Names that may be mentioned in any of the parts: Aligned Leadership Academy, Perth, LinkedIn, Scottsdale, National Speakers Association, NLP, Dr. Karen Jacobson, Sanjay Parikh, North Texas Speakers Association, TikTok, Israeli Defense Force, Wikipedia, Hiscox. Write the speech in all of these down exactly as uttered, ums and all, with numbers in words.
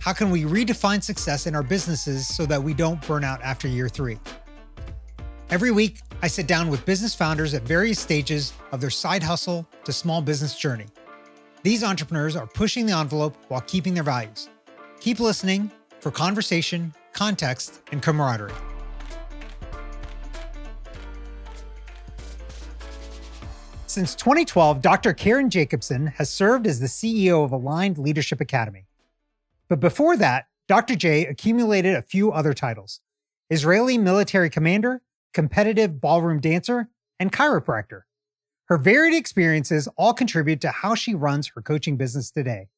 How can we redefine success in our businesses so that we don't burn out after year three? Every week, I sit down with business founders at various stages of their side hustle to small business journey. These entrepreneurs are pushing the envelope while keeping their values. Keep listening for conversation, context, and camaraderie. Since twenty twelve, Doctor Karen Jacobson has served as the C E O of Aligned Leadership Academy. But before that, Doctor J accumulated a few other titles: Israeli military commander, competitive ballroom dancer, and chiropractor. Her varied experiences all contribute to how she runs her coaching business today.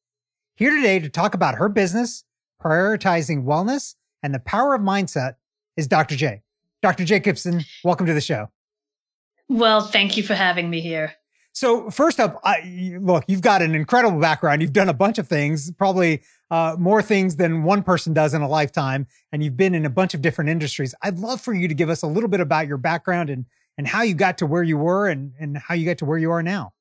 Here today to talk about her business, prioritizing wellness, and the power of mindset is Doctor J. Doctor Jacobson, welcome to the show. Well, thank you for having me here. So first up, I, look, you've got an incredible background. You've done a bunch of things, probably uh, more things than one person does in a lifetime, and you've been in a bunch of different industries. I'd love for you to give us a little bit about your background and, and how you got to where you were and, and how you got to where you are now.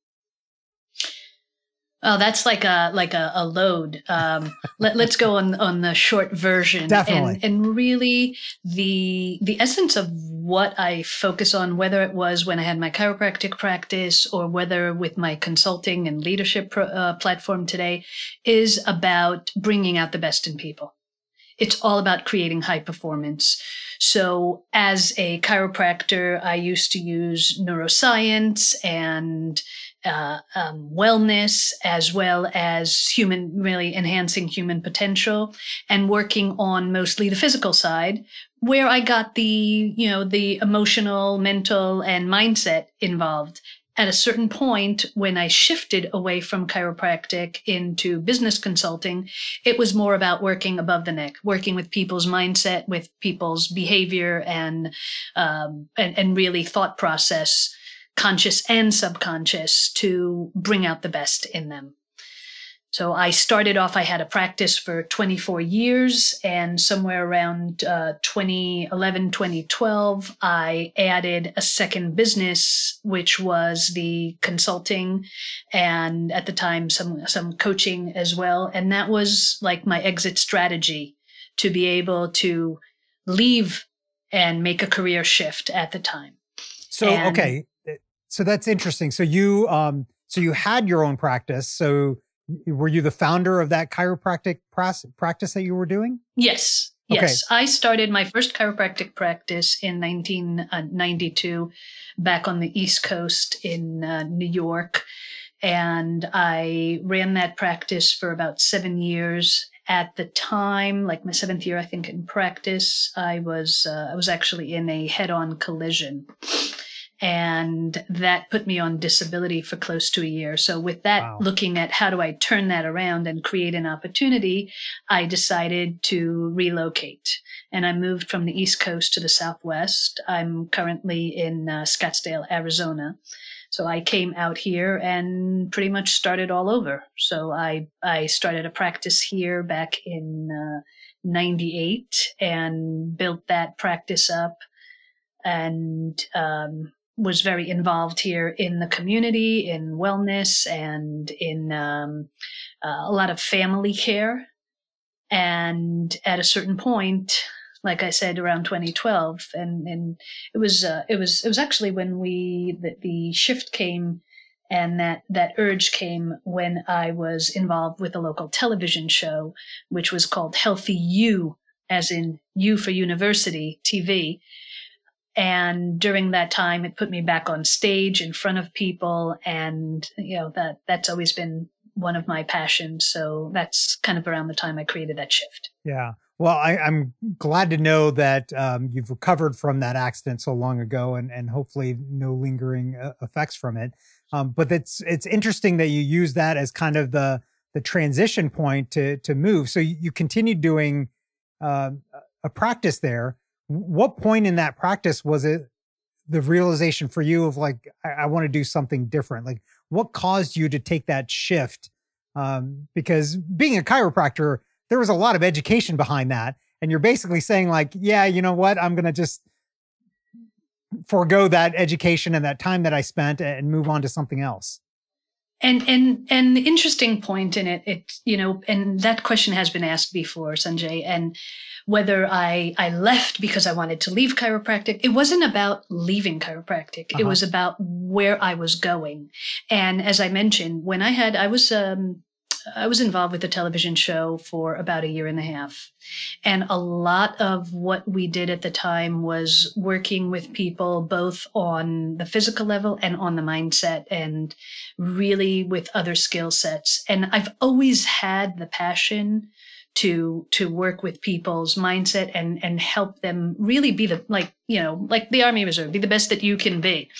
Oh, that's like a like a, a load. Um, let, let's go on, on the short version. Definitely. And, and really the the essence of what I focus on, whether it was when I had my chiropractic practice or whether with my consulting and leadership pro, uh, platform today, is about bringing out the best in people. It's all about creating high performance. So as a chiropractor, I used to use neuroscience and Uh, um, wellness, as well as human, really enhancing human potential, and working on mostly the physical side, where I got the, you know, the emotional, mental, and mindset involved. At a certain point, when I shifted away from chiropractic into business consulting, it was more about working above the neck, working with people's mindset, with people's behavior, and um, and, and really thought process, conscious and subconscious, to bring out the best in them. So I started off, I had a practice for twenty-four years, and somewhere around uh, twenty eleven, twenty twelve, I added a second business, which was the consulting and at the time some, some coaching as well. And that was like my exit strategy to be able to leave and make a career shift at the time. So, and, okay. So that's interesting. So you, um, so you had your own practice. So were you the founder of that chiropractic practice that you were doing? Yes. Okay. Yes. I started my first chiropractic practice in nineteen ninety-two back on the East Coast in uh, New York. And I ran that practice for about seven years. At the time, like my seventh year, I think, in practice, I was, uh, I was actually in a head-on collision. And that put me on disability for close to a year. So with that, wow. Looking at how do I turn that around and create an opportunity, I decided to relocate. And I moved from the East Coast to the Southwest. I'm currently in uh, Scottsdale, Arizona. So I came out here and pretty much started all over. So I, I started a practice here back in uh, ninety-eight and built that practice up, and um, was very involved here in the community, in wellness, and in um, uh, a lot of family care. And at a certain point, like I said, around twenty twelve, and, and it was uh, it was it was actually when we the, the shift came, and that that urge came when I was involved with a local television show, which was called Healthy You, as in U for University T V. And during that time, it put me back on stage in front of people. And, you know, that that's always been one of my passions. So that's kind of around the time I created that shift. Yeah. Well, I, I'm glad to know that um, you've recovered from that accident so long ago, and, and hopefully no lingering uh, effects from it. Um, but it's, it's interesting that you use that as kind of the the transition point to to move. So you, you continued doing uh, a practice there. What point in that practice was it the realization for you of like, I, I want to do something different? Like, what caused you to take that shift? Um, because being a chiropractor, there was a lot of education behind that. And you're basically saying like, yeah, you know what? I'm going to just forego that education and that time that I spent and move on to something else. And, and, and the interesting point in it, it, you know, and that question has been asked before, Sanjay, and whether I, I left because I wanted to leave chiropractic, it wasn't about leaving chiropractic. Uh-huh. It was about where I was going. And as I mentioned, when I had, I was, um, I was involved with a television show for about a year and a half. And a lot of what we did at the time was working with people both on the physical level and on the mindset and really with other skill sets. And I've always had the passion to, to work with people's mindset and, and help them really be the, like, you know, like the Army Reserve, be the best that you can be.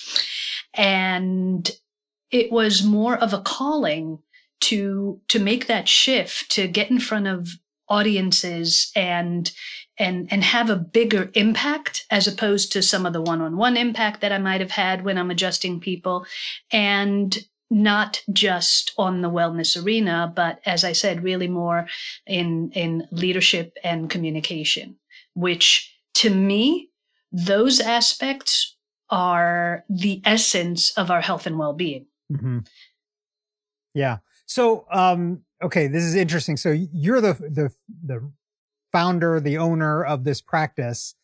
And it was more of a calling to, to make that shift, to get in front of audiences and, and, and have a bigger impact as opposed to some of the one-on-one impact that I might've had when I'm adjusting people, and not just on the wellness arena, but as I said, really more in, in leadership and communication, which to me, those aspects are the essence of our health and well-being. Mm-hmm. Yeah. So, um, okay, this is interesting. So you're the, the, the founder, the owner of this practice.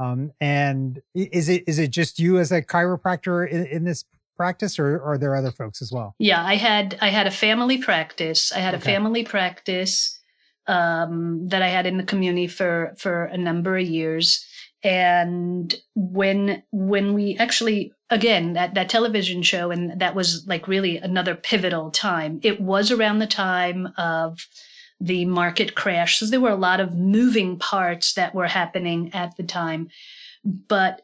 Um, and is it, is it just you as a chiropractor in, in this practice, or, or are there other folks as well? Yeah, I had, I had a family practice. I had okay. a family practice, um, that I had in the community for, for a number of years. And when, when we actually, again, that, that television show, and that was like really another pivotal time. It was around the time of the market crash. So there were a lot of moving parts that were happening at the time. But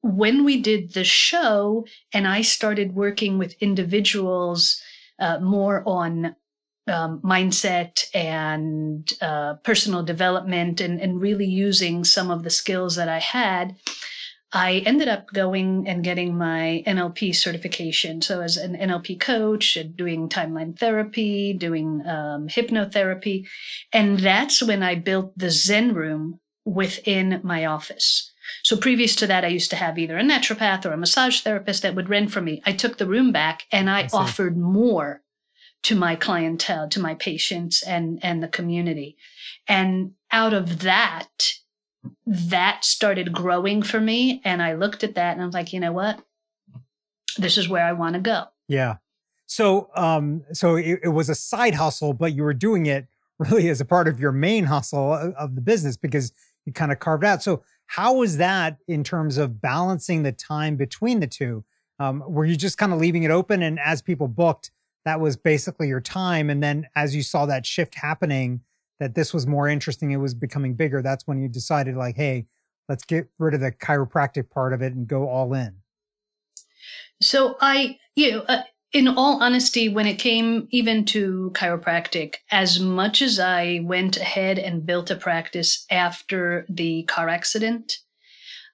when we did the show and I started working with individuals uh, more on Um, mindset and uh, personal development and, and really using some of the skills that I had, I ended up going and getting my N L P certification. So as an N L P coach, doing timeline therapy, doing um, hypnotherapy. And that's when I built the Zen room within my office. So previous to that, I used to have either a naturopath or a massage therapist that would rent from me. I took the room back and I, I offered more to my clientele, to my patients and, and the community. And out of that, that started growing for me. And I looked at that and I was like, you know what? This is where I want to go. Yeah. So, um, so it, it was a side hustle, but you were doing it really as a part of your main hustle of, of the business, because you kind of carved out. So how was that in terms of balancing the time between the two? Um, were you just kind of leaving it open, and as people booked, that was basically your time? And then as you saw that shift happening, that this was more interesting, it was becoming bigger, that's when you decided like, hey, let's get rid of the chiropractic part of it and go all in. So I, you know, uh, in all honesty, when it came even to chiropractic, as much as I went ahead and built a practice after the car accident,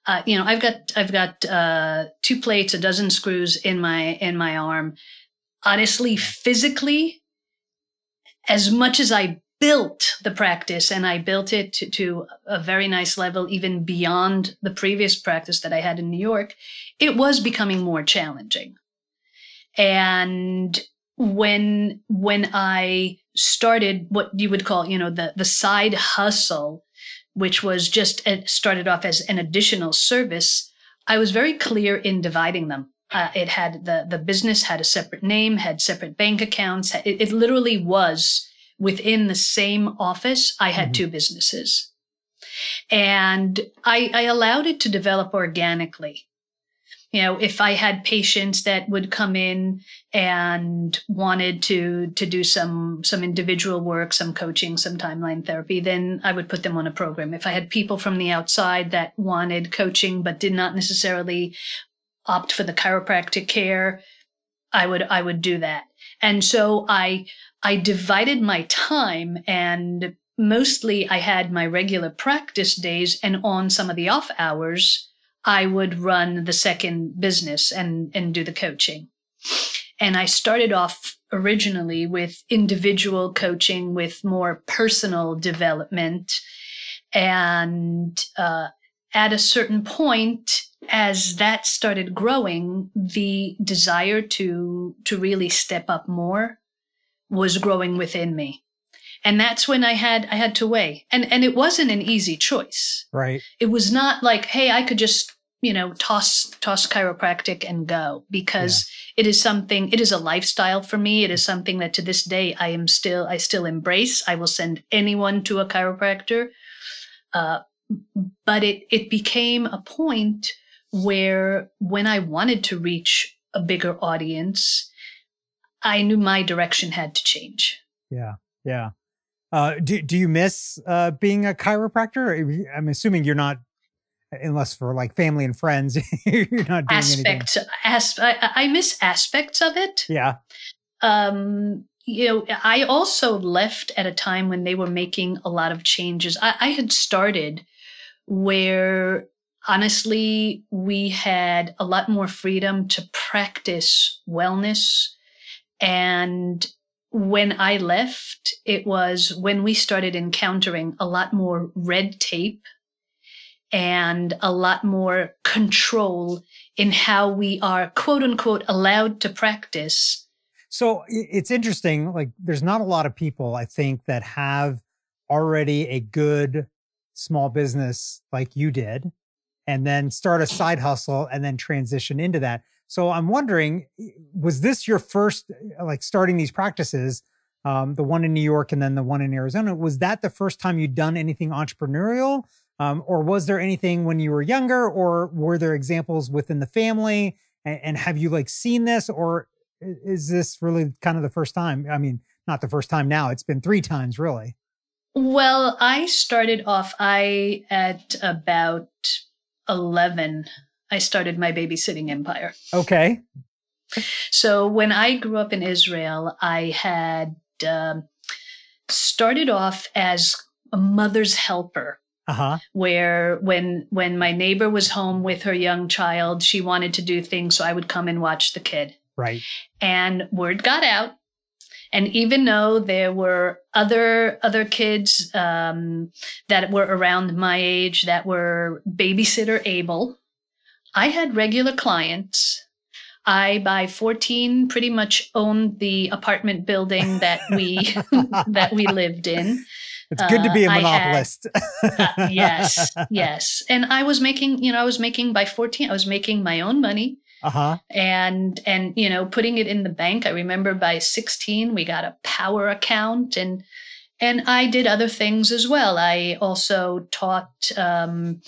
uh, you know, I've got, I've got uh, two plates, a dozen screws in my, in my arm. Honestly, physically, as much as I built the practice, and I built it to, to a very nice level, even beyond the previous practice that I had in New York, it was becoming more challenging. And when, when I started what you would call, you know, the, the side hustle, which was just started off as an additional service, I was very clear in dividing them. Uh, it had the, the business had a separate name, had separate bank accounts. It, it literally was within the same office. I had mm-hmm. two businesses, and I, I allowed it to develop organically. You know, if I had patients that would come in and wanted to, to do some, some individual work, some coaching, some timeline therapy, then I would put them on a program. If I had people from the outside that wanted coaching, but did not necessarily opt for the chiropractic care, I would, I would do that. And so I, I divided my time, and mostly I had my regular practice days, and on some of the off hours, I would run the second business and, and do the coaching. And I started off originally with individual coaching with more personal development. And uh, at a certain point, as that started growing, the desire to, to really step up more was growing within me. And that's when I had I had to weigh. And and it wasn't an easy choice. Right. It was not like, hey, I could just, you know, toss toss chiropractic and go, because yeah. it is something, it is a lifestyle for me. It is something that to this day I am still I still embrace. I will send anyone to a chiropractor. Uh, but it it became a point where when I wanted to reach a bigger audience, I knew my direction had to change. Yeah. Yeah. Uh, do, do you miss uh, being a chiropractor? I'm assuming you're not, unless for like family and friends, you're not doing aspects, anything. As, I, I miss aspects of it. Yeah. Um, you know, I also left at a time when they were making a lot of changes. I, I had started where, honestly, we had a lot more freedom to practice wellness. And when I left, it was when we started encountering a lot more red tape and a lot more control in how we are, quote unquote, allowed to practice. So it's interesting, like there's not a lot of people, I think, that have already a good small business like you did, and then start a side hustle and then transition into that. So I'm wondering, was this your first, like starting these practices, um, the one in New York and then the one in Arizona, was that the first time you'd done anything entrepreneurial? Um, or was there anything when you were younger, or were there examples within the family? And, and have you like seen this, or is this really kind of the first time? I mean, not the first time now, it's been three times really. Well, I started off, I at about eleven, I started my babysitting empire. Okay. So when I grew up in Israel, I had um, started off as a mother's helper. Uh-huh. Where when when my neighbor was home with her young child, she wanted to do things, so I would come and watch the kid. Right. And word got out, and even though there were other other kids um, that were around my age that were babysitter able, I had regular clients. I, by fourteen, pretty much owned the apartment building that we that we lived in. It's good uh, to be a monopolist. Had, uh, yes, yes. And I was making, you know, I was making by fourteen, I was making my own money. Uh-huh. And and you know, putting it in the bank. I remember by sixteen, we got a power account, and and I did other things as well. I also taught. Um,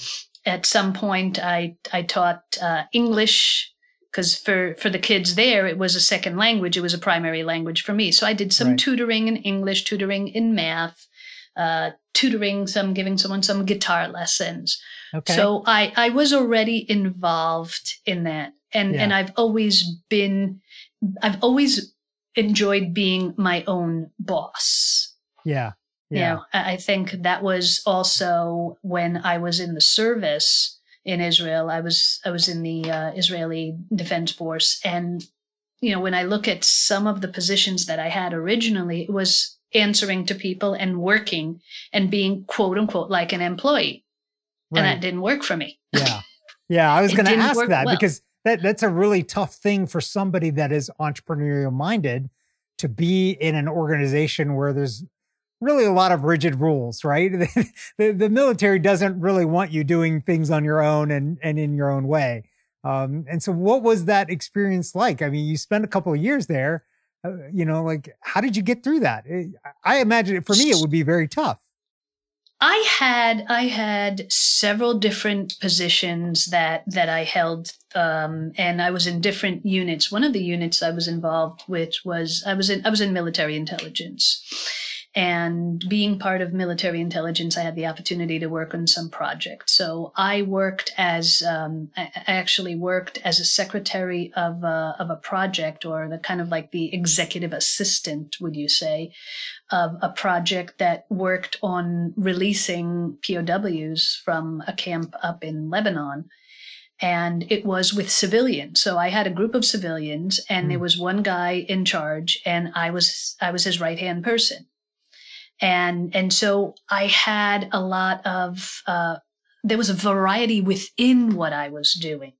At some point, I I taught uh, English, because for, for the kids there, it was a second language. It was a primary language for me. So I did some right. tutoring in English, tutoring in math, uh, tutoring some, giving someone some guitar lessons. Okay. So I, I was already involved in that. And, yeah. and I've always been, I've always enjoyed being my own boss. Yeah. Yeah, you know, I think that was also when I was in the service in Israel. I was I was in the uh, Israeli Defense Force, and you know, when I look at some of the positions that I had originally, it was answering to people and working and being quote unquote like an employee, right. and that didn't work for me. Yeah, yeah, I was going to ask that well. because that that's a really tough thing for somebody that is entrepreneurial minded to be in an organization where there's really a lot of rigid rules, right? the, the military doesn't really want you doing things on your own and, and in your own way. Um, and so what was that experience like? I mean, you spent a couple of years there, uh, you know, like, how did you get through that? It, I imagine it, for me, it would be very tough. I had, I had several different positions that, that I held, um, and I was in different units. One of the units I was involved with was, I was in, I was in military intelligence. And being part of military intelligence, I had the opportunity to work on some projects. So I worked as, um, I actually worked as a secretary of a, of a project, or the kind of like the executive assistant, would you say, of a project that worked on releasing P O Ws from a camp up in Lebanon. And it was with civilians. So I had a group of civilians, and mm. there was one guy in charge, and I was, I was his right-hand person. And, and so I had a lot of, uh, there was a variety within what I was doing.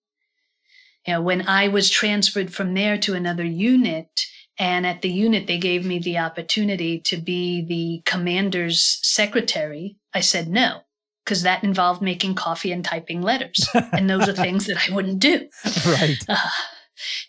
You know, when I was transferred from there to another unit, and at the unit, they gave me the opportunity to be the commander's secretary, I said no, because that involved making coffee and typing letters. And those are things that I wouldn't do. Right. Uh,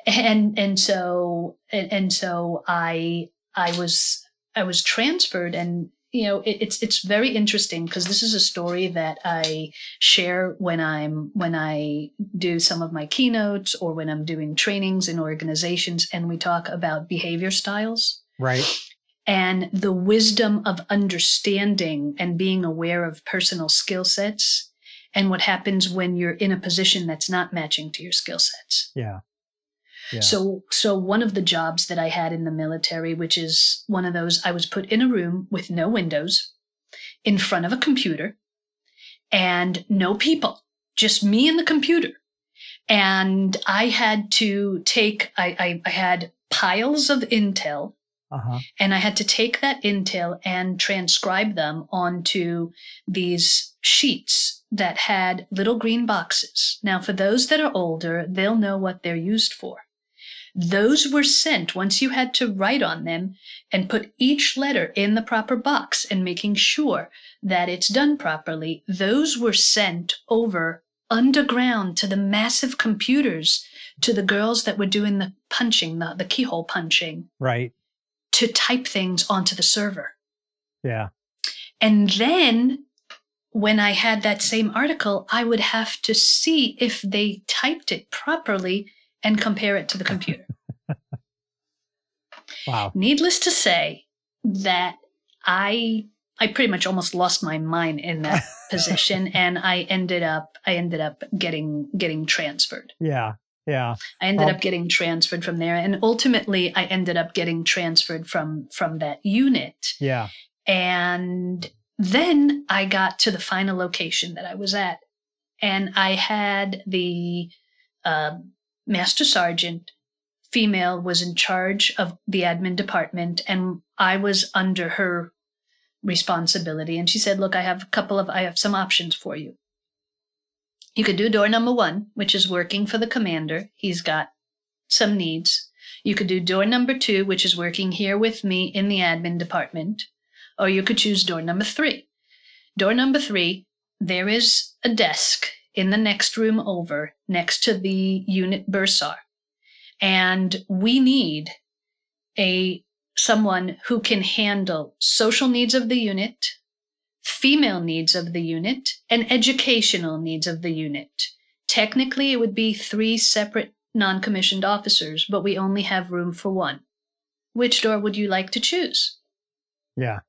and, and so, and, and so I, I was, I was transferred, and, you know, it, it's, it's very interesting, because this is a story that I share when I'm, when I do some of my keynotes, or when I'm doing trainings in organizations, and we talk about behavior styles. Right. And the wisdom of understanding and being aware of personal skill sets and what happens when you're in a position that's not matching to your skill sets. Yeah. Yeah. So, so one of the jobs that I had in the military, which is one of those, I was put in a room with no windows, in front of a computer, and no people, just me and the computer. And I had to take, I, I, I had piles of intel, uh-huh. and I had to take that intel and transcribe them onto these sheets that had little green boxes. Now, for those that are older, they'll know what they're used for. Those were sent once you had to write on them and put each letter in the proper box and making sure that it's done properly. Those were sent over underground to the massive computers, to the girls that were doing the punching, the, the keyhole punching. Right. To type things onto the server. Yeah. And then when I had that same article, I would have to see if they typed it properly and compare it to the computer. Wow. Needless to say that I I pretty much almost lost my mind in that position, and I ended up I ended up getting getting transferred. Yeah. Yeah. I ended um, up getting transferred from there, and ultimately I ended up getting transferred from from that unit. Yeah. And then I got to the final location that I was at, and I had the uh, master sergeant, female, was in charge of the admin department, and I was under her responsibility. And she said, look, I have a couple of, I have some options for you. You could do door number one, which is working for the commander. He's got some needs. You could do door number two, which is working here with me in the admin department. Or you could choose door number three. Door number three, there is a desk in the next room over, next to the unit bursar. And we need a someone who can handle social needs of the unit, female needs of the unit, and educational needs of the unit. Technically, it would be three separate non-commissioned officers, but we only have room for one. Which door would you like to choose? Yeah.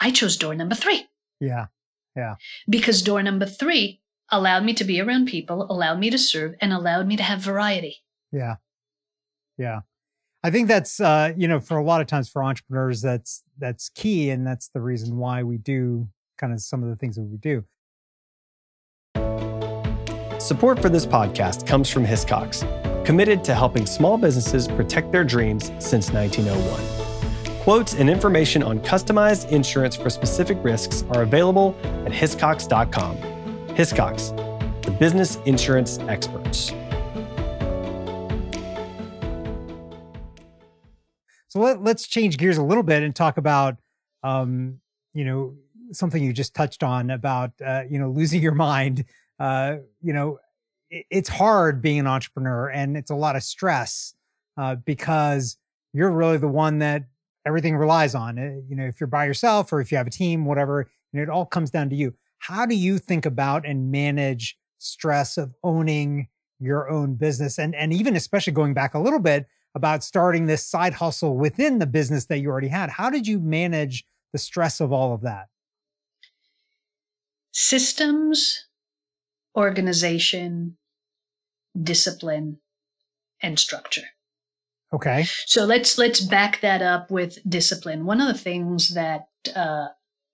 I chose door number three. Yeah, yeah. Because door number three allowed me to be around people, allowed me to serve, and allowed me to have variety. Yeah, yeah. I think that's, uh, you know, for a lot of times for entrepreneurs, that's that's key, and that's the reason why we do kind of some of the things that we do. Support for this podcast comes from Hiscox, committed to helping small businesses protect their dreams since nineteen oh one. Quotes and information on customized insurance for specific risks are available at hiscox dot com. Hiscox, the business insurance experts. So let, let's change gears a little bit and talk about, um, you know, something you just touched on about, uh, you know, losing your mind. Uh, you know, it, it's hard being an entrepreneur, and it's a lot of stress uh, because you're really the one that everything relies on, you know, if you're by yourself or if you have a team, whatever, you know, it all comes down to you. How do you think about and manage stress of owning your own business? And, and even especially going back a little bit, about starting this side hustle within the business that you already had. How did you manage the stress of all of that? Systems, organization, discipline, and structure. Okay. So let's let's back that up with discipline. One of the things that uh,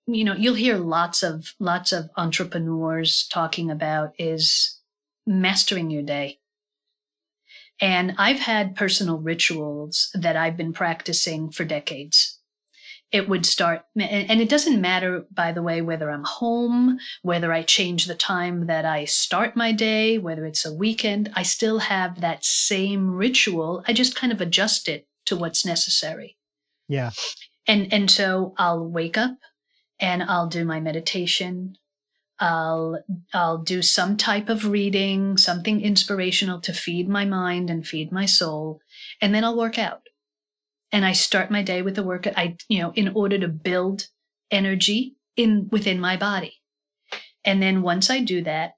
you know, you'll hear lots of lots of entrepreneurs talking about is mastering your day. And I've had personal rituals that I've been practicing for decades. It would start, and it doesn't matter, by the way, whether I'm home, whether I change the time that I start my day, whether it's a weekend, I still have that same ritual. I just kind of adjust it to what's necessary. Yeah. And, and so I'll wake up and I'll do my meditation. I'll, I'll do some type of reading, something inspirational to feed my mind and feed my soul. And then I'll work out. And I start my day with a workout, I, you know, in order to build energy in within my body. And then once I do that,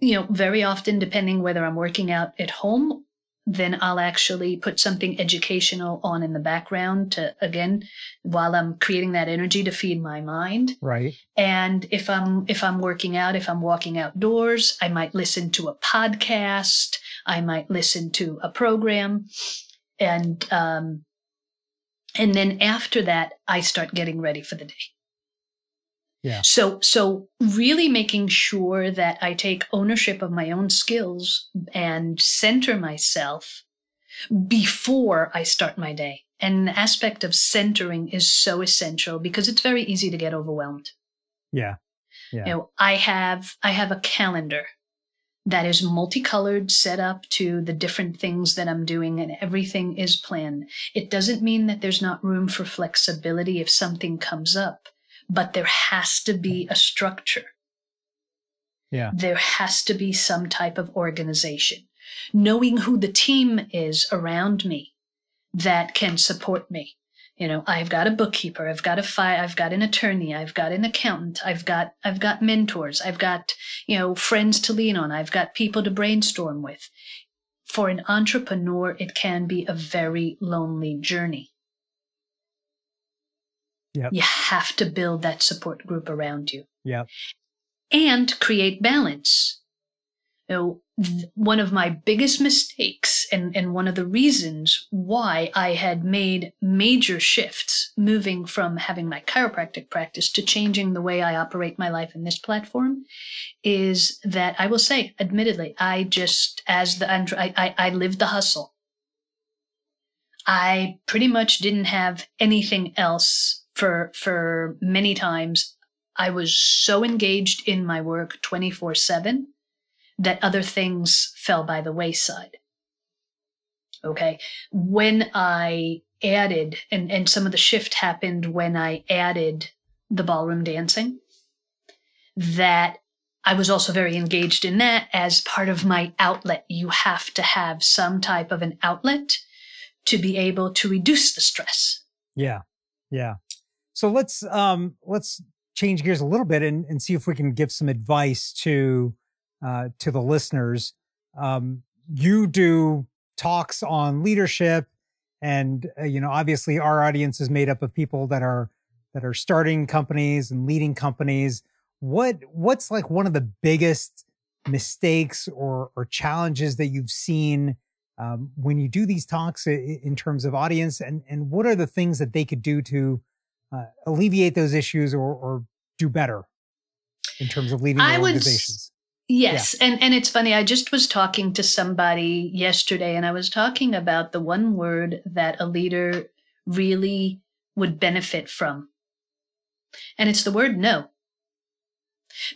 you know, very often, depending whether I'm working out at home, then I'll actually put something educational on in the background to, again, while I'm creating that energy to feed my mind. Right. And if I'm, if I'm working out, if I'm walking outdoors, I might listen to a podcast. I might listen to a program. And, um, and then after that, I start getting ready for the day. Yeah. So, so really making sure that I take ownership of my own skills and center myself before I start my day. And the aspect of centering is so essential because it's very easy to get overwhelmed. Yeah. Yeah. You know, I have, I have a calendar that is multicolored, set up to the different things that I'm doing, and everything is planned. It doesn't mean that there's not room for flexibility if something comes up, but there has to be a structure. Yeah. There has to be some type of organization. Knowing who the team is around me that can support me. You know, I've got a bookkeeper, I've got a fi- I've got an attorney, I've got an accountant, I've got, I've got mentors, I've got, you know, friends to lean on, I've got people to brainstorm with. For an entrepreneur, it can be a very lonely journey. Yep. You have to build that support group around you. Yeah. And create balance. You know, one of my biggest mistakes and, and one of the reasons why I had made major shifts moving from having my chiropractic practice to changing the way I operate my life in this platform is that I will say, admittedly, I just, as the, I, I, I lived the hustle. I pretty much didn't have anything else for, for many times. I was so engaged in my work twenty-four seven. That other things fell by the wayside. Okay. When I added, and, and some of the shift happened when I added the ballroom dancing, that I was also very engaged in that as part of my outlet. You have to have some type of an outlet to be able to reduce the stress. Yeah. Yeah. So let's, um, let's change gears a little bit and, and see if we can give some advice to, Uh, to the listeners. Um, you do talks on leadership, and uh, you know, obviously, our audience is made up of people that are that are starting companies and leading companies. What what's like one of the biggest mistakes or or challenges that you've seen um, when you do these talks in, in terms of audience, and and what are the things that they could do to uh, alleviate those issues or or do better in terms of leading their organizations? Yes. Yeah. And, and it's funny. I just was talking to somebody yesterday, and I was talking about the one word that a leader really would benefit from. And it's the word no.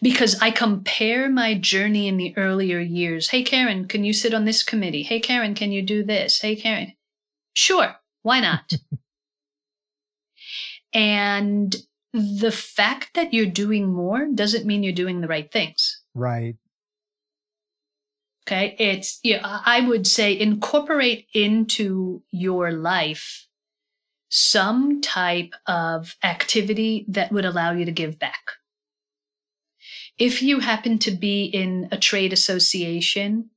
Because I compare my journey in the earlier years. Hey, Karen, can you sit on this committee? Hey, Karen, can you do this? Hey, Karen. Sure. Why not? And the fact that you're doing more doesn't mean you're doing the right things. Right. Okay. It's, yeah, you know, I would say incorporate into your life some type of activity that would allow you to give back. If you happen to be in a trade association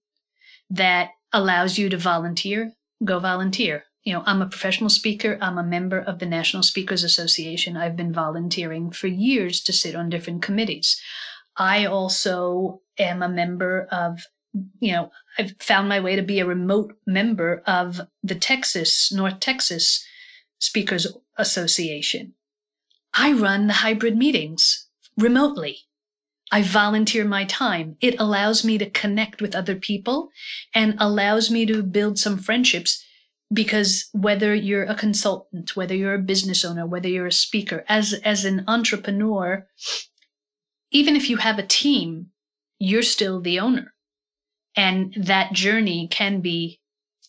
that allows you to volunteer, go volunteer. You know, I'm a professional speaker. I'm a member of the National Speakers Association. I've been volunteering for years to sit on different committees. I also am a member of, you know, I've found my way to be a remote member of the Texas, North Texas Speakers Association. I run the hybrid meetings remotely. I volunteer my time. It allows me to connect with other people and allows me to build some friendships, because whether you're a consultant, whether you're a business owner, whether you're a speaker, as, as an entrepreneur, even if you have a team, you're still the owner. And that journey can be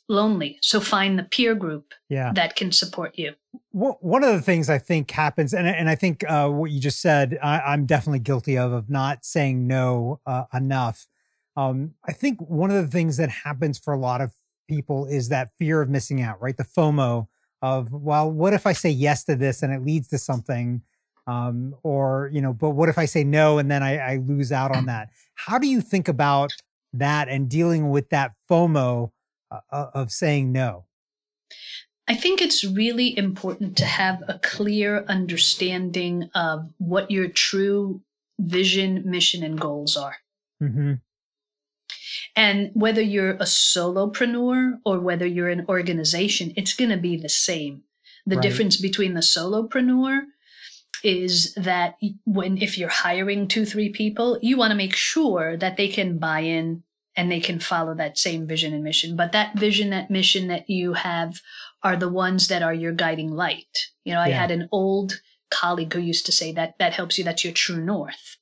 lonely. So find the peer group yeah. that can support you. One of the things I think happens, and, and I think uh, what you just said, I, I'm definitely guilty of, of not saying no uh, enough. Um, I think one of the things that happens for a lot of people is that fear of missing out, right? The FOMO of, well, what if I say yes to this and it leads to something? Um, or, you know, but what if I say no and then I, I lose out on that? How do you think about that and dealing with that FOMO uh, of saying no? I think it's really important to have a clear understanding of what your true vision, mission, and goals are. Mm-hmm. And whether you're a solopreneur or whether you're an organization, it's going to be the same. The right. difference between the solopreneur is that when, if you're hiring two, three people, you want to make sure that they can buy in and they can follow that same vision and mission. But that vision, that mission that you have are the ones that are your guiding light. You know, yeah. I had an old colleague who used to say that that helps you. That's your true north.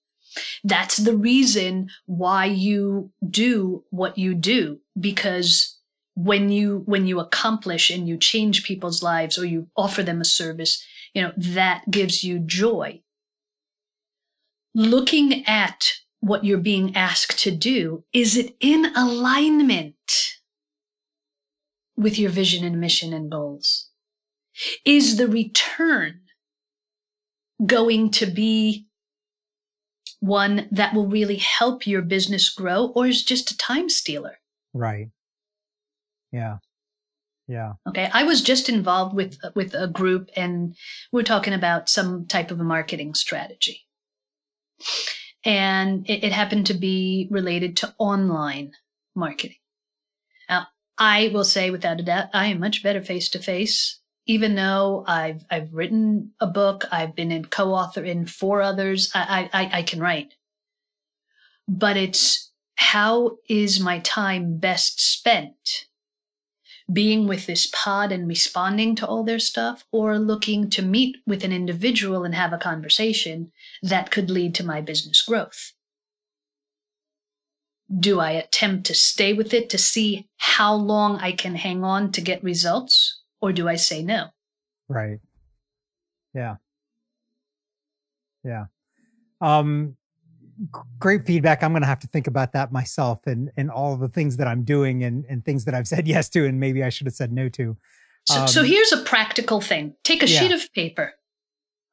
That's the reason why you do what you do, because when you, when you accomplish and you change people's lives or you offer them a service, you know, that gives you joy. Looking at what you're being asked to do, is it in alignment with your vision and mission and goals? Is the return going to be one that will really help your business grow, or is just a time stealer? Right. Yeah. Yeah. Okay. I was just involved with, with a group, and we're talking about some type of a marketing strategy. And it, it happened to be related to online marketing. Now, I will say without a doubt, I am much better face-to-face, even though I've, I've written a book, I've been in co-author in four others. I, I, I can write, but it's, how is my time best spent? Being with this pod and responding to all their stuff, or looking to meet with an individual and have a conversation that could lead to my business growth? Do I attempt to stay with it to see how long I can hang on to get results, or do I say no? Right. Yeah. Yeah. Um, Great feedback. I'm going to have to think about that myself, and, and all of the things that I'm doing, and, and things that I've said yes to and maybe I should have said no to. Um, so, so here's a practical thing. Take a yeah. sheet of paper.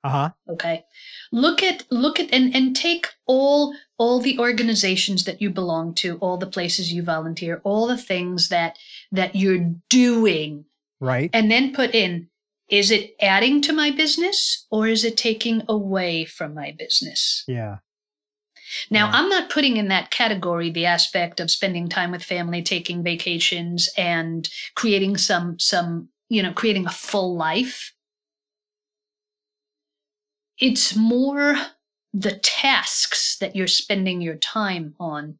Uh-huh. Okay. Look at, look at, and, and take all, all the organizations that you belong to, all the places you volunteer, all the things that, that you're doing. Right. And then put in, is it adding to my business or is it taking away from my business? Yeah. Now, yeah. I'm not putting in that category the aspect of spending time with family, taking vacations, and creating some, some, you know, creating a full life. It's more the tasks that you're spending your time on.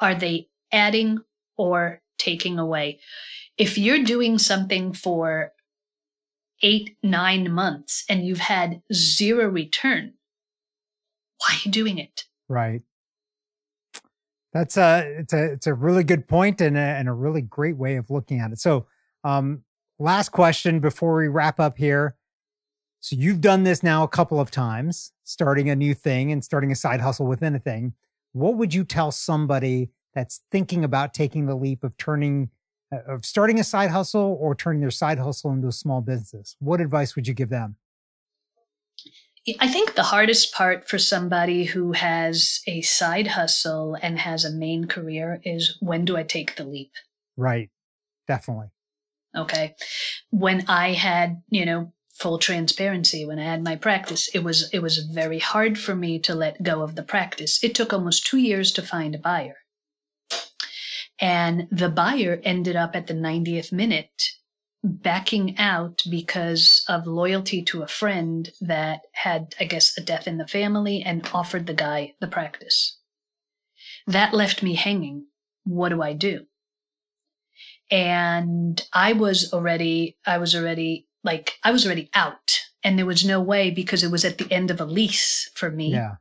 Are they adding or taking away? If you're doing something for eight, nine months and you've had zero return, why are you doing it? Right. That's a, it's a, it's a really good point, and a, and a really great way of looking at it. So, um, last question before we wrap up here. So you've done this now a couple of times, starting a new thing and starting a side hustle within a thing. What would you tell somebody that's thinking about taking the leap of turning, of starting a side hustle or turning their side hustle into a small business? What advice would you give them? I think the hardest part for somebody who has a side hustle and has a main career is, when do I take the leap? Right. Definitely. Okay. When I had, you know, full transparency, when I had my practice, it was, it was very hard for me to let go of the practice. It took almost two years to find a buyer. And the buyer ended up at the ninetieth minute backing out because of loyalty to a friend that had, I guess, a death in the family, and offered the guy the practice. That left me hanging. What do I do? And I was already, I was already like, I was already out, and there was no way, because it was at the end of a lease for me. Yeah.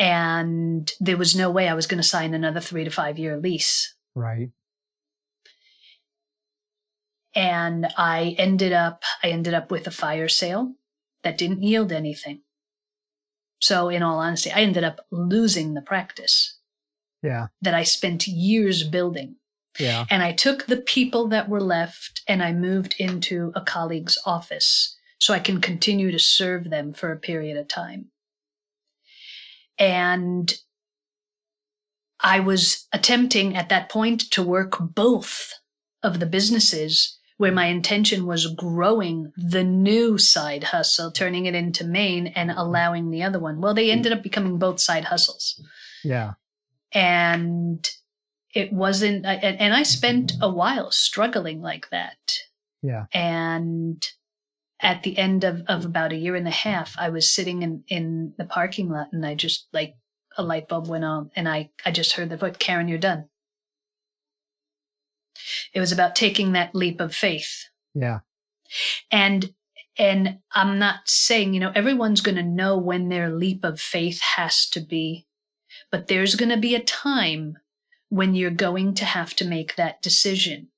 And there was no way I was going to sign another three to five year lease. Right. And I ended up, I ended up with a fire sale that didn't yield anything. So in all honesty, I ended up losing the practice. Yeah. That I spent years building. Yeah. And I took the people that were left and I moved into a colleague's office so I can continue to serve them for a period of time. And I was attempting at that point to work both of the businesses, where my intention was growing the new side hustle, turning it into main, and allowing the other one. Well, they ended up becoming both side hustles. Yeah. And it wasn't, and I spent a while struggling like that. Yeah. And at the end of, of about a year and a half, I was sitting in, in the parking lot, and I just, like, a light bulb went on, and I, I just heard the voice, "Karen, you're done." It was about taking that leap of faith. Yeah. And, and I'm not saying, you know, everyone's going to know when their leap of faith has to be, but there's going to be a time when you're going to have to make that decision.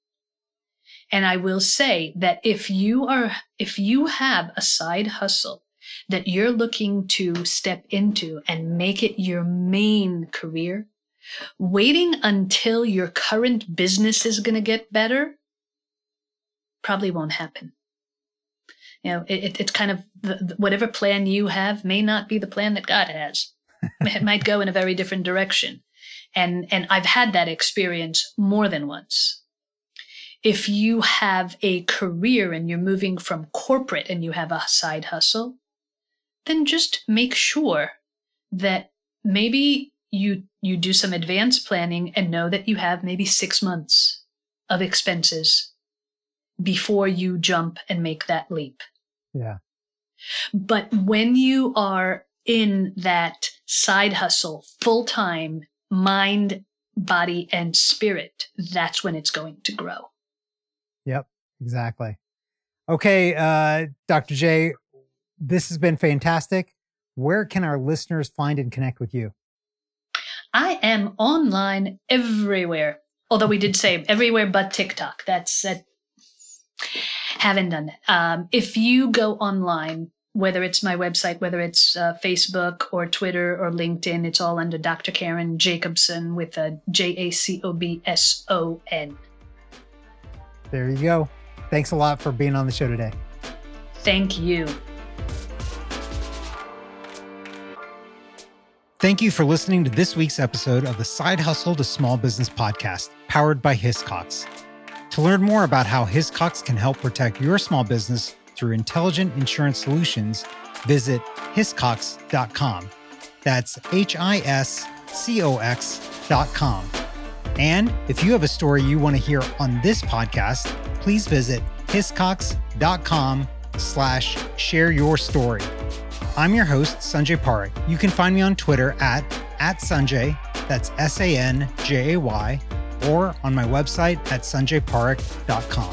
And I will say that if you are, if you have a side hustle that you're looking to step into and make it your main career, waiting until your current business is going to get better probably won't happen. You know, it, it, it's kind of the, the, whatever plan you have may not be the plan that God has. It might go in a very different direction. And, and I've had that experience more than once. If you have a career and you're moving from corporate and you have a side hustle, then just make sure that maybe you, you do some advanced planning and know that you have maybe six months of expenses before you jump and make that leap. Yeah. But when you are in that side hustle full-time, mind, body, and spirit, that's when it's going to grow. Yep, exactly. Okay, uh, Doctor J, this has been fantastic. Where can our listeners find and connect with you? I am online everywhere, although we did say everywhere but TikTok. That's that. Haven't done that. Um, if you go online, whether it's my website, whether it's uh, Facebook or Twitter or LinkedIn, it's all under Doctor Karen Jacobson with a J A C O B S O N. There you go. Thanks a lot for being on the show today. Thank you. Thank you for listening to this week's episode of the Side Hustle to Small Business podcast, powered by Hiscox. To learn more about how Hiscox can help protect your small business through intelligent insurance solutions, visit hiscox dot com. That's H I S C O X dot com. And if you have a story you want to hear on this podcast, please visit hiscox.com slash share your story. I'm your host, Sanjay Parikh. You can find me on Twitter at, at Sanjay, that's S A N J A Y, or on my website at sanjay parikh dot com.